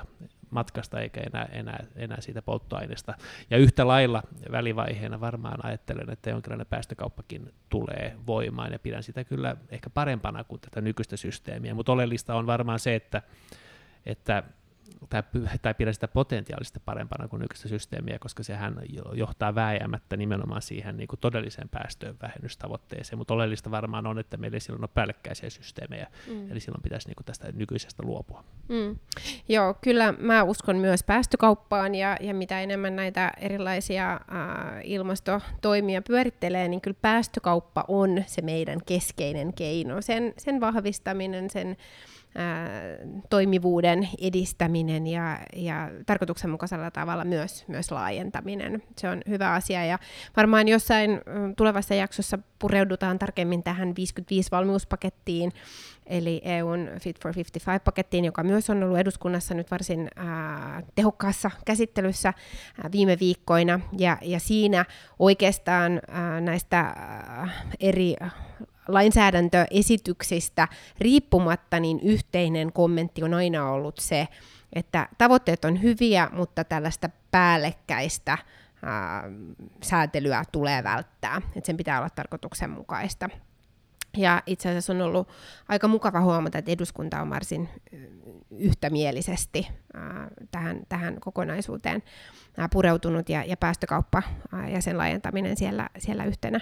matkasta, eikä enää, enää, enää siitä polttoaineesta. Ja yhtä lailla välivaiheena varmaan ajattelen, että jonkinlainen päästökauppakin tulee voimaan, ja pidän sitä kyllä ehkä parempana kuin tätä nykyistä systeemiä, mutta oleellista on varmaan se, että, että Tai, tai pidä sitä potentiaalisesti parempana kuin nykyistä systeemiä, koska sehän johtaa vääjäämättä nimenomaan siihen niin kuin todelliseen päästöön vähennystavoitteeseen, mutta oleellista varmaan on, että meillä ei silloin ole päällekkäisiä systeemejä, mm. eli silloin pitäisi niin kuin tästä nykyisestä luopua. Mm. Joo, kyllä mä uskon myös päästökauppaan, ja, ja mitä enemmän näitä erilaisia ää, ilmastotoimia pyörittelee, niin kyllä päästökauppa on se meidän keskeinen keino, sen, sen vahvistaminen, sen toimivuuden edistäminen ja, ja tarkoituksenmukaisella tavalla myös, myös laajentaminen. Se on hyvä asia, ja varmaan jossain tulevassa jaksossa pureudutaan tarkemmin tähän viisikymmentäviisi-valmiuspakettiin, eli E U:n Fit for viisikymmentäviisi-pakettiin, joka myös on ollut eduskunnassa nyt varsin ää, tehokkaassa käsittelyssä ää, viime viikkoina, ja, ja siinä oikeastaan ää, näistä ää, eri lainsäädäntöesityksistä riippumatta, niin yhteinen kommentti on aina ollut se, että tavoitteet on hyviä, mutta tällaista päällekkäistä ää, säätelyä tulee välttää, että sen pitää olla tarkoituksenmukaista. Ja itse asiassa on ollut aika mukava huomata, että eduskunta on varsin yhtämielisesti ää, tähän, tähän kokonaisuuteen ää, pureutunut, ja, ja päästökauppa ää, ja sen laajentaminen siellä, siellä yhtenä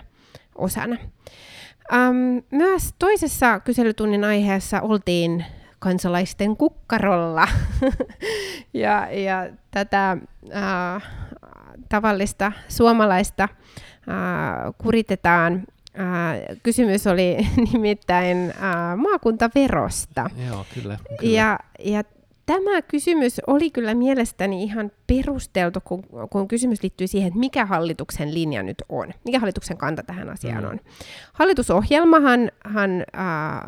osana. Um, myös toisessa kyselytunnin aiheessa oltiin kansalaisten kukkarolla, ja, ja tätä uh, tavallista suomalaista uh, kuritetaan. Uh, kysymys oli nimittäin uh, maakuntaverosta. Joo, kyllä, kyllä. Ja, ja tämä kysymys oli kyllä mielestäni ihan perusteltu, kun, kun kysymys liittyy siihen, että mikä hallituksen linja nyt on, mikä hallituksen kanta tähän asiaan on. Hallitusohjelmahan hän, äh,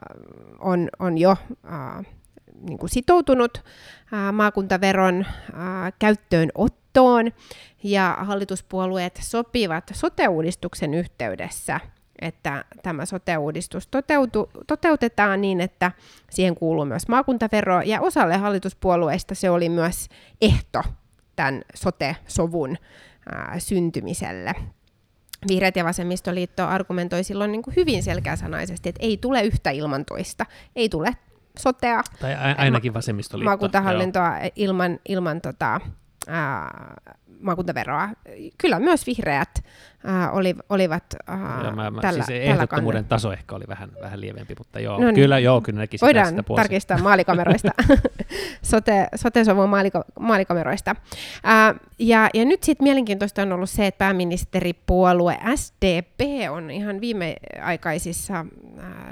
on, on jo äh, niin kuin sitoutunut äh, maakuntaveron äh, käyttöönottoon, ja hallituspuolueet sopivat sote-uudistuksen yhteydessä, että tämä sote-uudistus toteutu, toteutetaan niin, että siihen kuuluu myös maakuntavero, ja osalle hallituspuolueista se oli myös ehto tämän sote-sovun ää, syntymiselle. Vihreät ja vasemmistoliitto argumentoi silloin niin kuin hyvin selkeäsanaisesti, että ei tule yhtä ilman toista, ei tule sotea, tai a- ainakin vasemmistoliitto, maakuntahallintoa joo. ilman, ilman tota, ää, maakuntaveroa. Kyllä myös vihreät äh, oli, olivat äh, joo, mä, mä, tällä, siis ehdottomuuden tällä taso ehkä oli vähän, vähän lievempi, mutta joo, no niin. kyllä, joo, kyllä näkin sitä puolesta. Voidaan tarkistaa maalikameroista, sote, sote-sovun maaliko- maalikameroista. Äh, ja, ja nyt sitten mielenkiintoista on ollut se, että pääministeripuolue S D P on ihan viimeaikaisissa äh,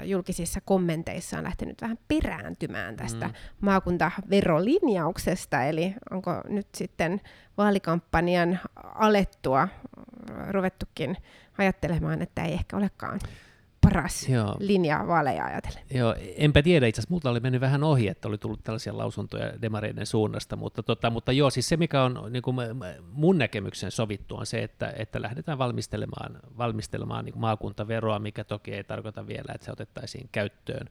julkisissa kommenteissa on lähtenyt vähän perääntymään tästä mm. maakuntaverolinjauksesta, eli onko nyt sitten vaalikampanjan alettua ruvettukin ajattelemaan, että ei ehkä olekaan paras Joo. linja vaaleja ajatellen. Joo, enpä tiedä. Itse asiassa multa oli mennyt vähän ohi, että oli tullut tällaisia lausuntoja demareiden suunnasta, mutta, tota, mutta joo, siis se mikä on niin kuin mun näkemyksen sovittu on se, että, että lähdetään valmistelemaan, valmistelemaan niin kuin maakuntaveroa, mikä toki ei tarkoita vielä, että se otettaisiin käyttöön,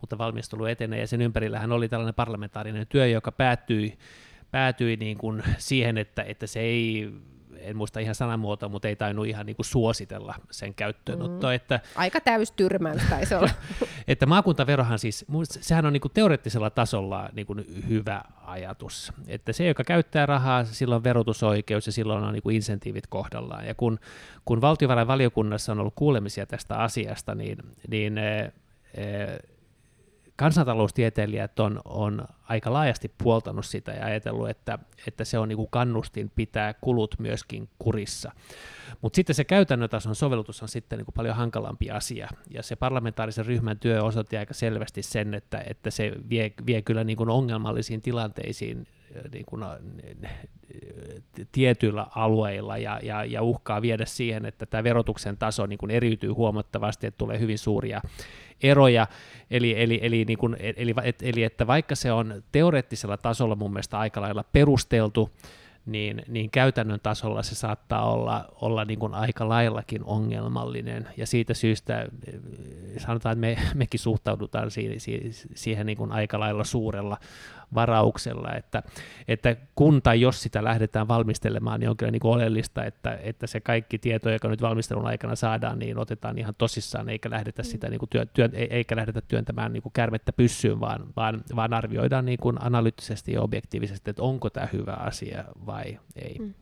mutta valmistelu etenee, ja sen ympärillähän oli tällainen parlamentaarinen työ, joka päättyi päätyi niin kuin siihen, että, että se ei, en muista ihan sanamuotoa, mutta ei tainnut ihan niin kuin suositella sen käyttöönottoa. Mm. Että, Aika täystyrmäys taisi olla. Että maakuntaverohan siis, sehän on niin kuin teoreettisella tasolla niin kuin hyvä ajatus. Että se, joka käyttää rahaa, sillä on verotusoikeus ja silloin on niin kuin insentiivit kohdallaan. Ja kun, kun valtiovarainvaliokunnassa on ollut kuulemisia tästä asiasta, niin, niin e, e, kansantaloustieteilijät on, on aika laajasti puoltanut sitä ja ajatellut, että, että se on niin kuin kannustin pitää kulut myöskin kurissa. Mutta sitten se käytännön tason sovellutus on sitten niin kuin paljon hankalampi asia, ja se parlamentaarisen ryhmän työ osoitti aika selvästi sen, että, että se vie, vie kyllä niin kuin ongelmallisiin tilanteisiin niin kuin tietyillä alueilla ja, ja, ja uhkaa viedä siihen, että tämä verotuksen taso niin kuin eriytyy huomattavasti, että tulee hyvin suuria eroja, eli, eli, eli, niin kuin, eli, et, eli että vaikka se on teoreettisella tasolla mun mielestä aika lailla perusteltu, Niin, niin käytännön tasolla se saattaa olla, olla niin kuin aika laillakin ongelmallinen, ja siitä syystä sanotaan, että me, mekin suhtaudutaan siihen, siihen niin kuin aika lailla suurella varauksella, että, että kun tai jos sitä lähdetään valmistelemaan, niin on kyllä niin kuin oleellista, että, että se kaikki tieto, joka nyt valmistelun aikana saadaan, niin otetaan ihan tosissaan, eikä lähdetä, sitä niin kuin työ, työ, eikä lähdetä työntämään niin kuin kärmettä pyssyyn, vaan, vaan, vaan arvioidaan niin kuin analyyttisesti ja objektiivisesti, että onko tämä hyvä asia vai ei. Mm.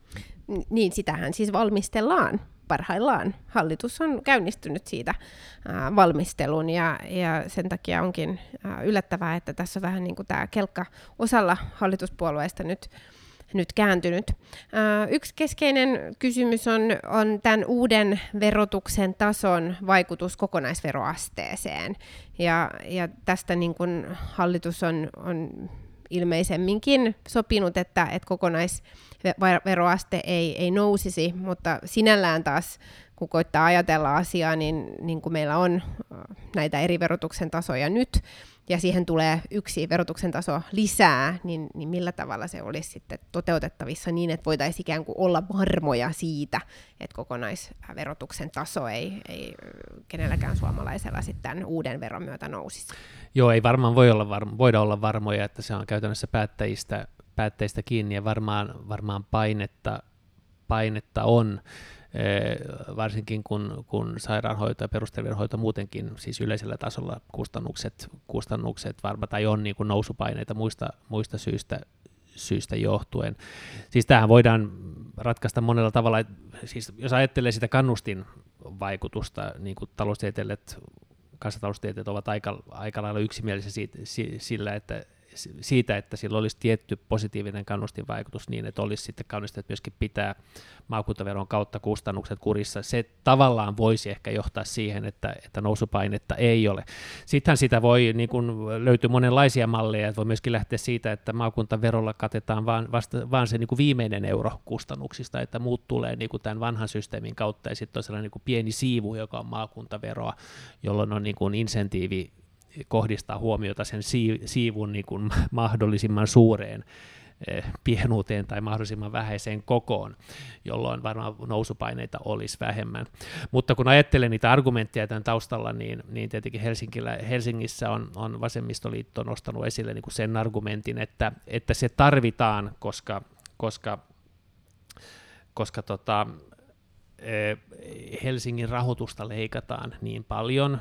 Niin, sitähän siis valmistellaan parhaillaan. Hallitus on käynnistynyt siitä ää, valmistelun, ja, ja sen takia onkin ää, yllättävää, että tässä on vähän niin kuin tämä kelkka osalla hallituspuolueista nyt, nyt kääntynyt. Ää, yksi keskeinen kysymys on, on tämän uuden verotuksen tason vaikutus kokonaisveroasteeseen, ja, ja tästä niin kuin hallitus on, on ilmeisemminkin sopinut, että, että kokonaisveroaste ei, ei nousisi, mutta sinällään taas, kun koittaa ajatella asiaa, niin, niin kun meillä on näitä eri verotuksen tasoja nyt, ja siihen tulee yksi verotuksen taso lisää, niin, niin millä tavalla se olisi sitten toteutettavissa niin, että voitaisiin ikään kuin olla varmoja siitä, että kokonaisverotuksen taso ei, ei kenelläkään suomalaisella sitten uuden veron myötä nousisi. Joo, ei varmaan voi olla varmo, voida olla varmoja, että se on käytännössä päättäjistä, päättäjistä kiinni, ja varmaan, varmaan painetta, painetta on. Varsinkin kun, kun sairaanhoito ja perusterveydenhoito muutenkin, siis yleisellä tasolla kustannukset, kustannukset varma, tai on niin kuin nousupaineita muista, muista syistä, syistä johtuen. Siis tämähän voidaan ratkaista monella tavalla, siis jos ajattelee sitä kannustinvaikutusta, niin kuin taloustieteet, kansantaloustieteet ovat aika, aika lailla yksimielisiä siitä, sillä, että siitä, että sillä olisi tietty positiivinen kannustinvaikutus niin, että olisi sitten kannustettu myöskin pitää maakuntaveron kautta kustannukset kurissa. Se tavallaan voisi ehkä johtaa siihen, että, että nousupainetta ei ole. Sittenhän sitä voi niin kun löytyy monenlaisia malleja, että voi myöskin lähteä siitä, että maakuntaverolla katetaan vaan, vasta, vaan se niin kun viimeinen euro kustannuksista, että muut tulee niin kun tämän vanhan systeemin kautta, ja sitten on sellainen niin kun pieni siivu, joka on maakuntaveroa, jolloin on niin kun insentiivi kohdistaa huomiota sen siivun niin kuin mahdollisimman suureen pienuuteen tai mahdollisimman vähäiseen kokoon, jolloin varmaan nousupaineita olisi vähemmän. Mutta kun ajattelen niitä argumentteja tämän taustalla, niin, niin tietenkin Helsingissä on, on vasemmistoliitto nostanut esille niin kuin sen argumentin, että, että se tarvitaan, koska, koska, koska tota, Helsingin rahoitusta leikataan niin paljon,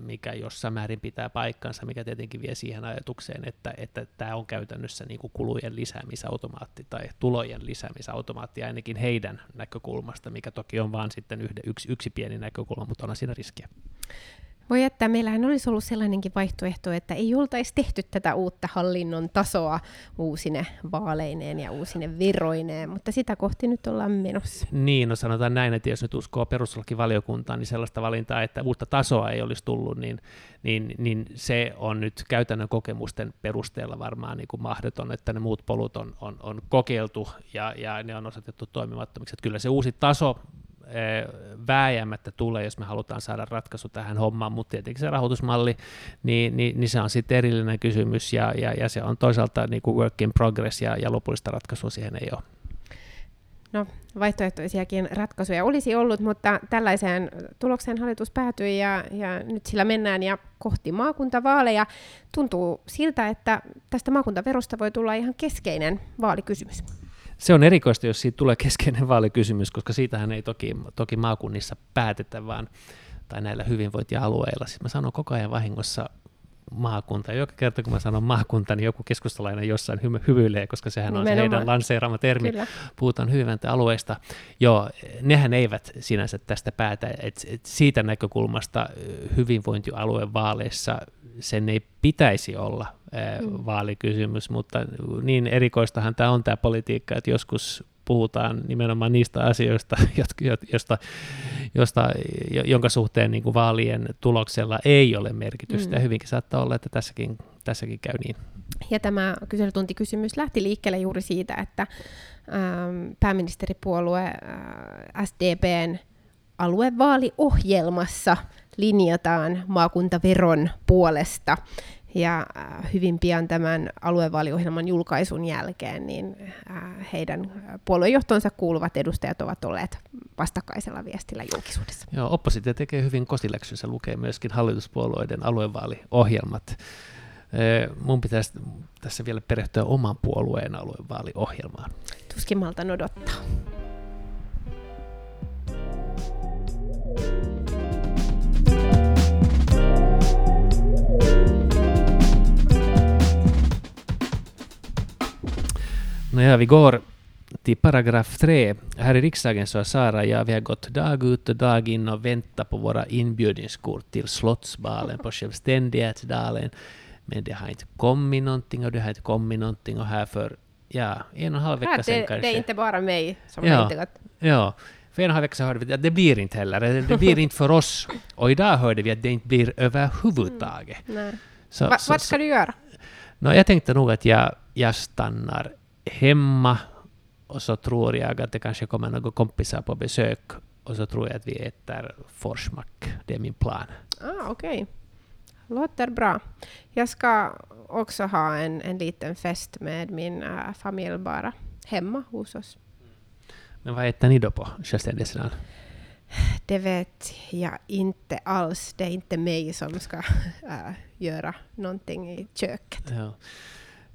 mikä jossain määrin pitää paikkansa, mikä tietenkin vie siihen ajatukseen, että, että tämä on käytännössä niin kuin kulujen lisäämisautomaatti tai tulojen lisäämisautomaatti ainakin heidän näkökulmasta, mikä toki on vaan sitten yhden, yksi, yksi pieni näkökulma, mutta on siinä riskiä. Voi että meillähän olisi ollut sellainenkin vaihtoehto, että ei oltaisi tehty tätä uutta hallinnon tasoa uusine vaaleineen ja uusine veroineen, mutta sitä kohti nyt ollaan menossa. Niin, no sanotaan näin, että jos nyt uskoo perustuslakivaliokuntaan, niin sellaista valintaa, että uutta tasoa ei olisi tullut, niin, niin, niin se on nyt käytännön kokemusten perusteella varmaan niin kuin mahdoton, että ne muut polut on, on, on kokeiltu ja, ja ne on osoitettu toimimattomiksi. Että kyllä se uusi taso vääjäämättä tulee, jos me halutaan saada ratkaisu tähän hommaan, mutta tietenkin se rahoitusmalli, niin, niin, niin se on sitten erillinen kysymys, ja, ja, ja se on toisaalta niin kuin work in progress, ja, ja lopullista ratkaisua siihen ei ole. No, vaihtoehtoisiakin ratkaisuja olisi ollut, mutta tällaiseen tulokseen hallitus päätyi, ja, ja nyt sillä mennään ja kohti maakuntavaaleja. Tuntuu siltä, että tästä maakuntaverosta voi tulla ihan keskeinen vaalikysymys. Se on erikoista, jos siitä tulee keskeinen vaalikysymys, koska siitähän ei toki, toki maakunnissa päätetä, vaan, tai näillä hyvinvointialueilla. Siis mä sanon koko ajan vahingossa maakunta. Joka kerta, kun mä sanon maakunta, niin joku keskustalainen jossain hyvyilee, koska sehän on nimenomaan se heidän lanseeraama termi. Kyllä. Puhutaan hyvinvointialueista. Joo, nehän eivät sinänsä tästä päätä. Et, et siitä näkökulmasta hyvinvointialueen vaaleissa sen ei pitäisi olla vaalikysymys, mutta niin erikoistahan tämä on tämä politiikka, että joskus puhutaan nimenomaan niistä asioista, josta, josta, jonka suhteen niin kuin vaalien tuloksella ei ole merkitystä. Mm. Hyvinkin saattaa olla, että tässäkin, tässäkin käy niin. Ja tämä kyselytuntikysymys lähti liikkeelle juuri siitä, että ähm, pääministeripuolue äh, S D P:n aluevaaliohjelmassa linjataan maakuntaveron puolesta. Ja hyvin pian tämän aluevaaliohjelman julkaisun jälkeen niin heidän puoluejohtonsa kuuluvat edustajat ovat olleet vastakkaisella viestillä julkisuudessa. Joo, oppositio tekee hyvin kotiläksynsä, lukee myöskin hallituspuolueiden aluevaaliohjelmat. Mun pitäisi tässä vielä perehtyä oman puolueen aluevaaliohjelmaan. Tuskin maltan odottaa. När vi går till paragraf tre, här i riksdagen så har Sara och jag, vi har gått dag ut och dag in och väntat på våra inbjudningskort till Slottsbalen, på Självständighetsdalen, men det har inte kommit någonting och det har inte kommit någonting och här för ja, en och en halv vecka sen kanske. Det är inte bara mig som ja, har inte gått. Ja, för en och en halv vecka sen hörde vi att det blir inte heller, det blir inte för oss och idag hörde vi att det inte blir överhuvudtaget. Mm, så, Va, så, vad ska du göra? No, jag tänkte nog att jag, jag stannar hemma och så tror jag att det kanske kommer några kompisar på besök och så tror jag att vi äter forsmack. Det är min plan. Ah, okej. Okay. Låter bra. Jag ska också ha en, en liten fest med min äh, familj bara hemma hos oss. Men vad äter ni då på självständighetsdagen? Det vet jag inte alls. Det är inte mig som ska äh, göra någonting i köket. Ja.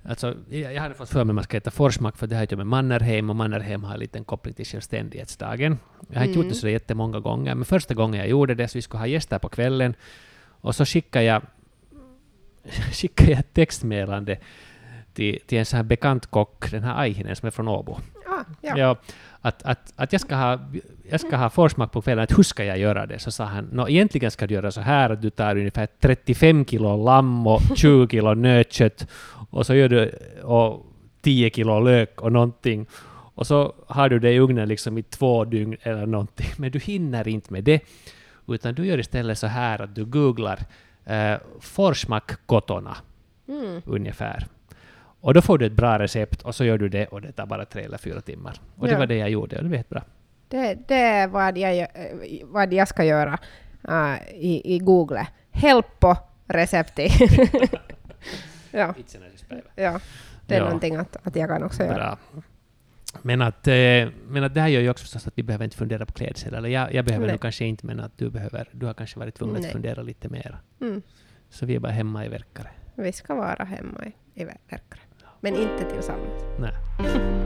Alltså, jag hade fått för mig att man ska äta forsmak för det här är ju med Mannerheim och Mannerheim har en liten koppling till självständighetsdagen. Jag har inte mm. gjort det så jättemånga gånger, men första gången jag gjorde det så vi skulle ha gäster på kvällen och så skickade jag, skickade jag ett textmeddelande till, till en sån här bekant kock, den här Aihinen som är från Åbo. Ah, ja. Ja, att, att, att jag ska ha, jag ska ha forsmak på kvällen, att hur ska jag göra det? Så sa han, no egentligen ska du göra så här, du tar ungefär trettiofem kilo lamm och tjugo kilo nötkött och så gör du och tio kilo lök och någonting och så har du det i ugnen liksom i två dygn eller någonting, men du hinner inte med det utan du gör istället så här att du googlar eh, forsmakkotona mm. ungefär och då får du ett bra recept och så gör du det och det tar bara tre eller fyra timmar och ja. Det var det jag gjorde och det blev bra. Det, det är vad jag, vad jag ska göra uh, i, i Google. Helppo resepti. Ja. Itsenäisyyspäivä. Joo, det är någonting att, att jag kan också bra. Göra. Men att, men att det här gör ju också förstås att vi behöver inte fundera på klädsel. Eller jag, jag behöver nog kanske inte, men att du behöver. Du har kanske varit tvungen Nej. Att fundera lite mer. Mm. Så vi är bara hemma i verkare. Vi ska vara hemma i, i verkare. Ja. Men inte tillsammans. Nej.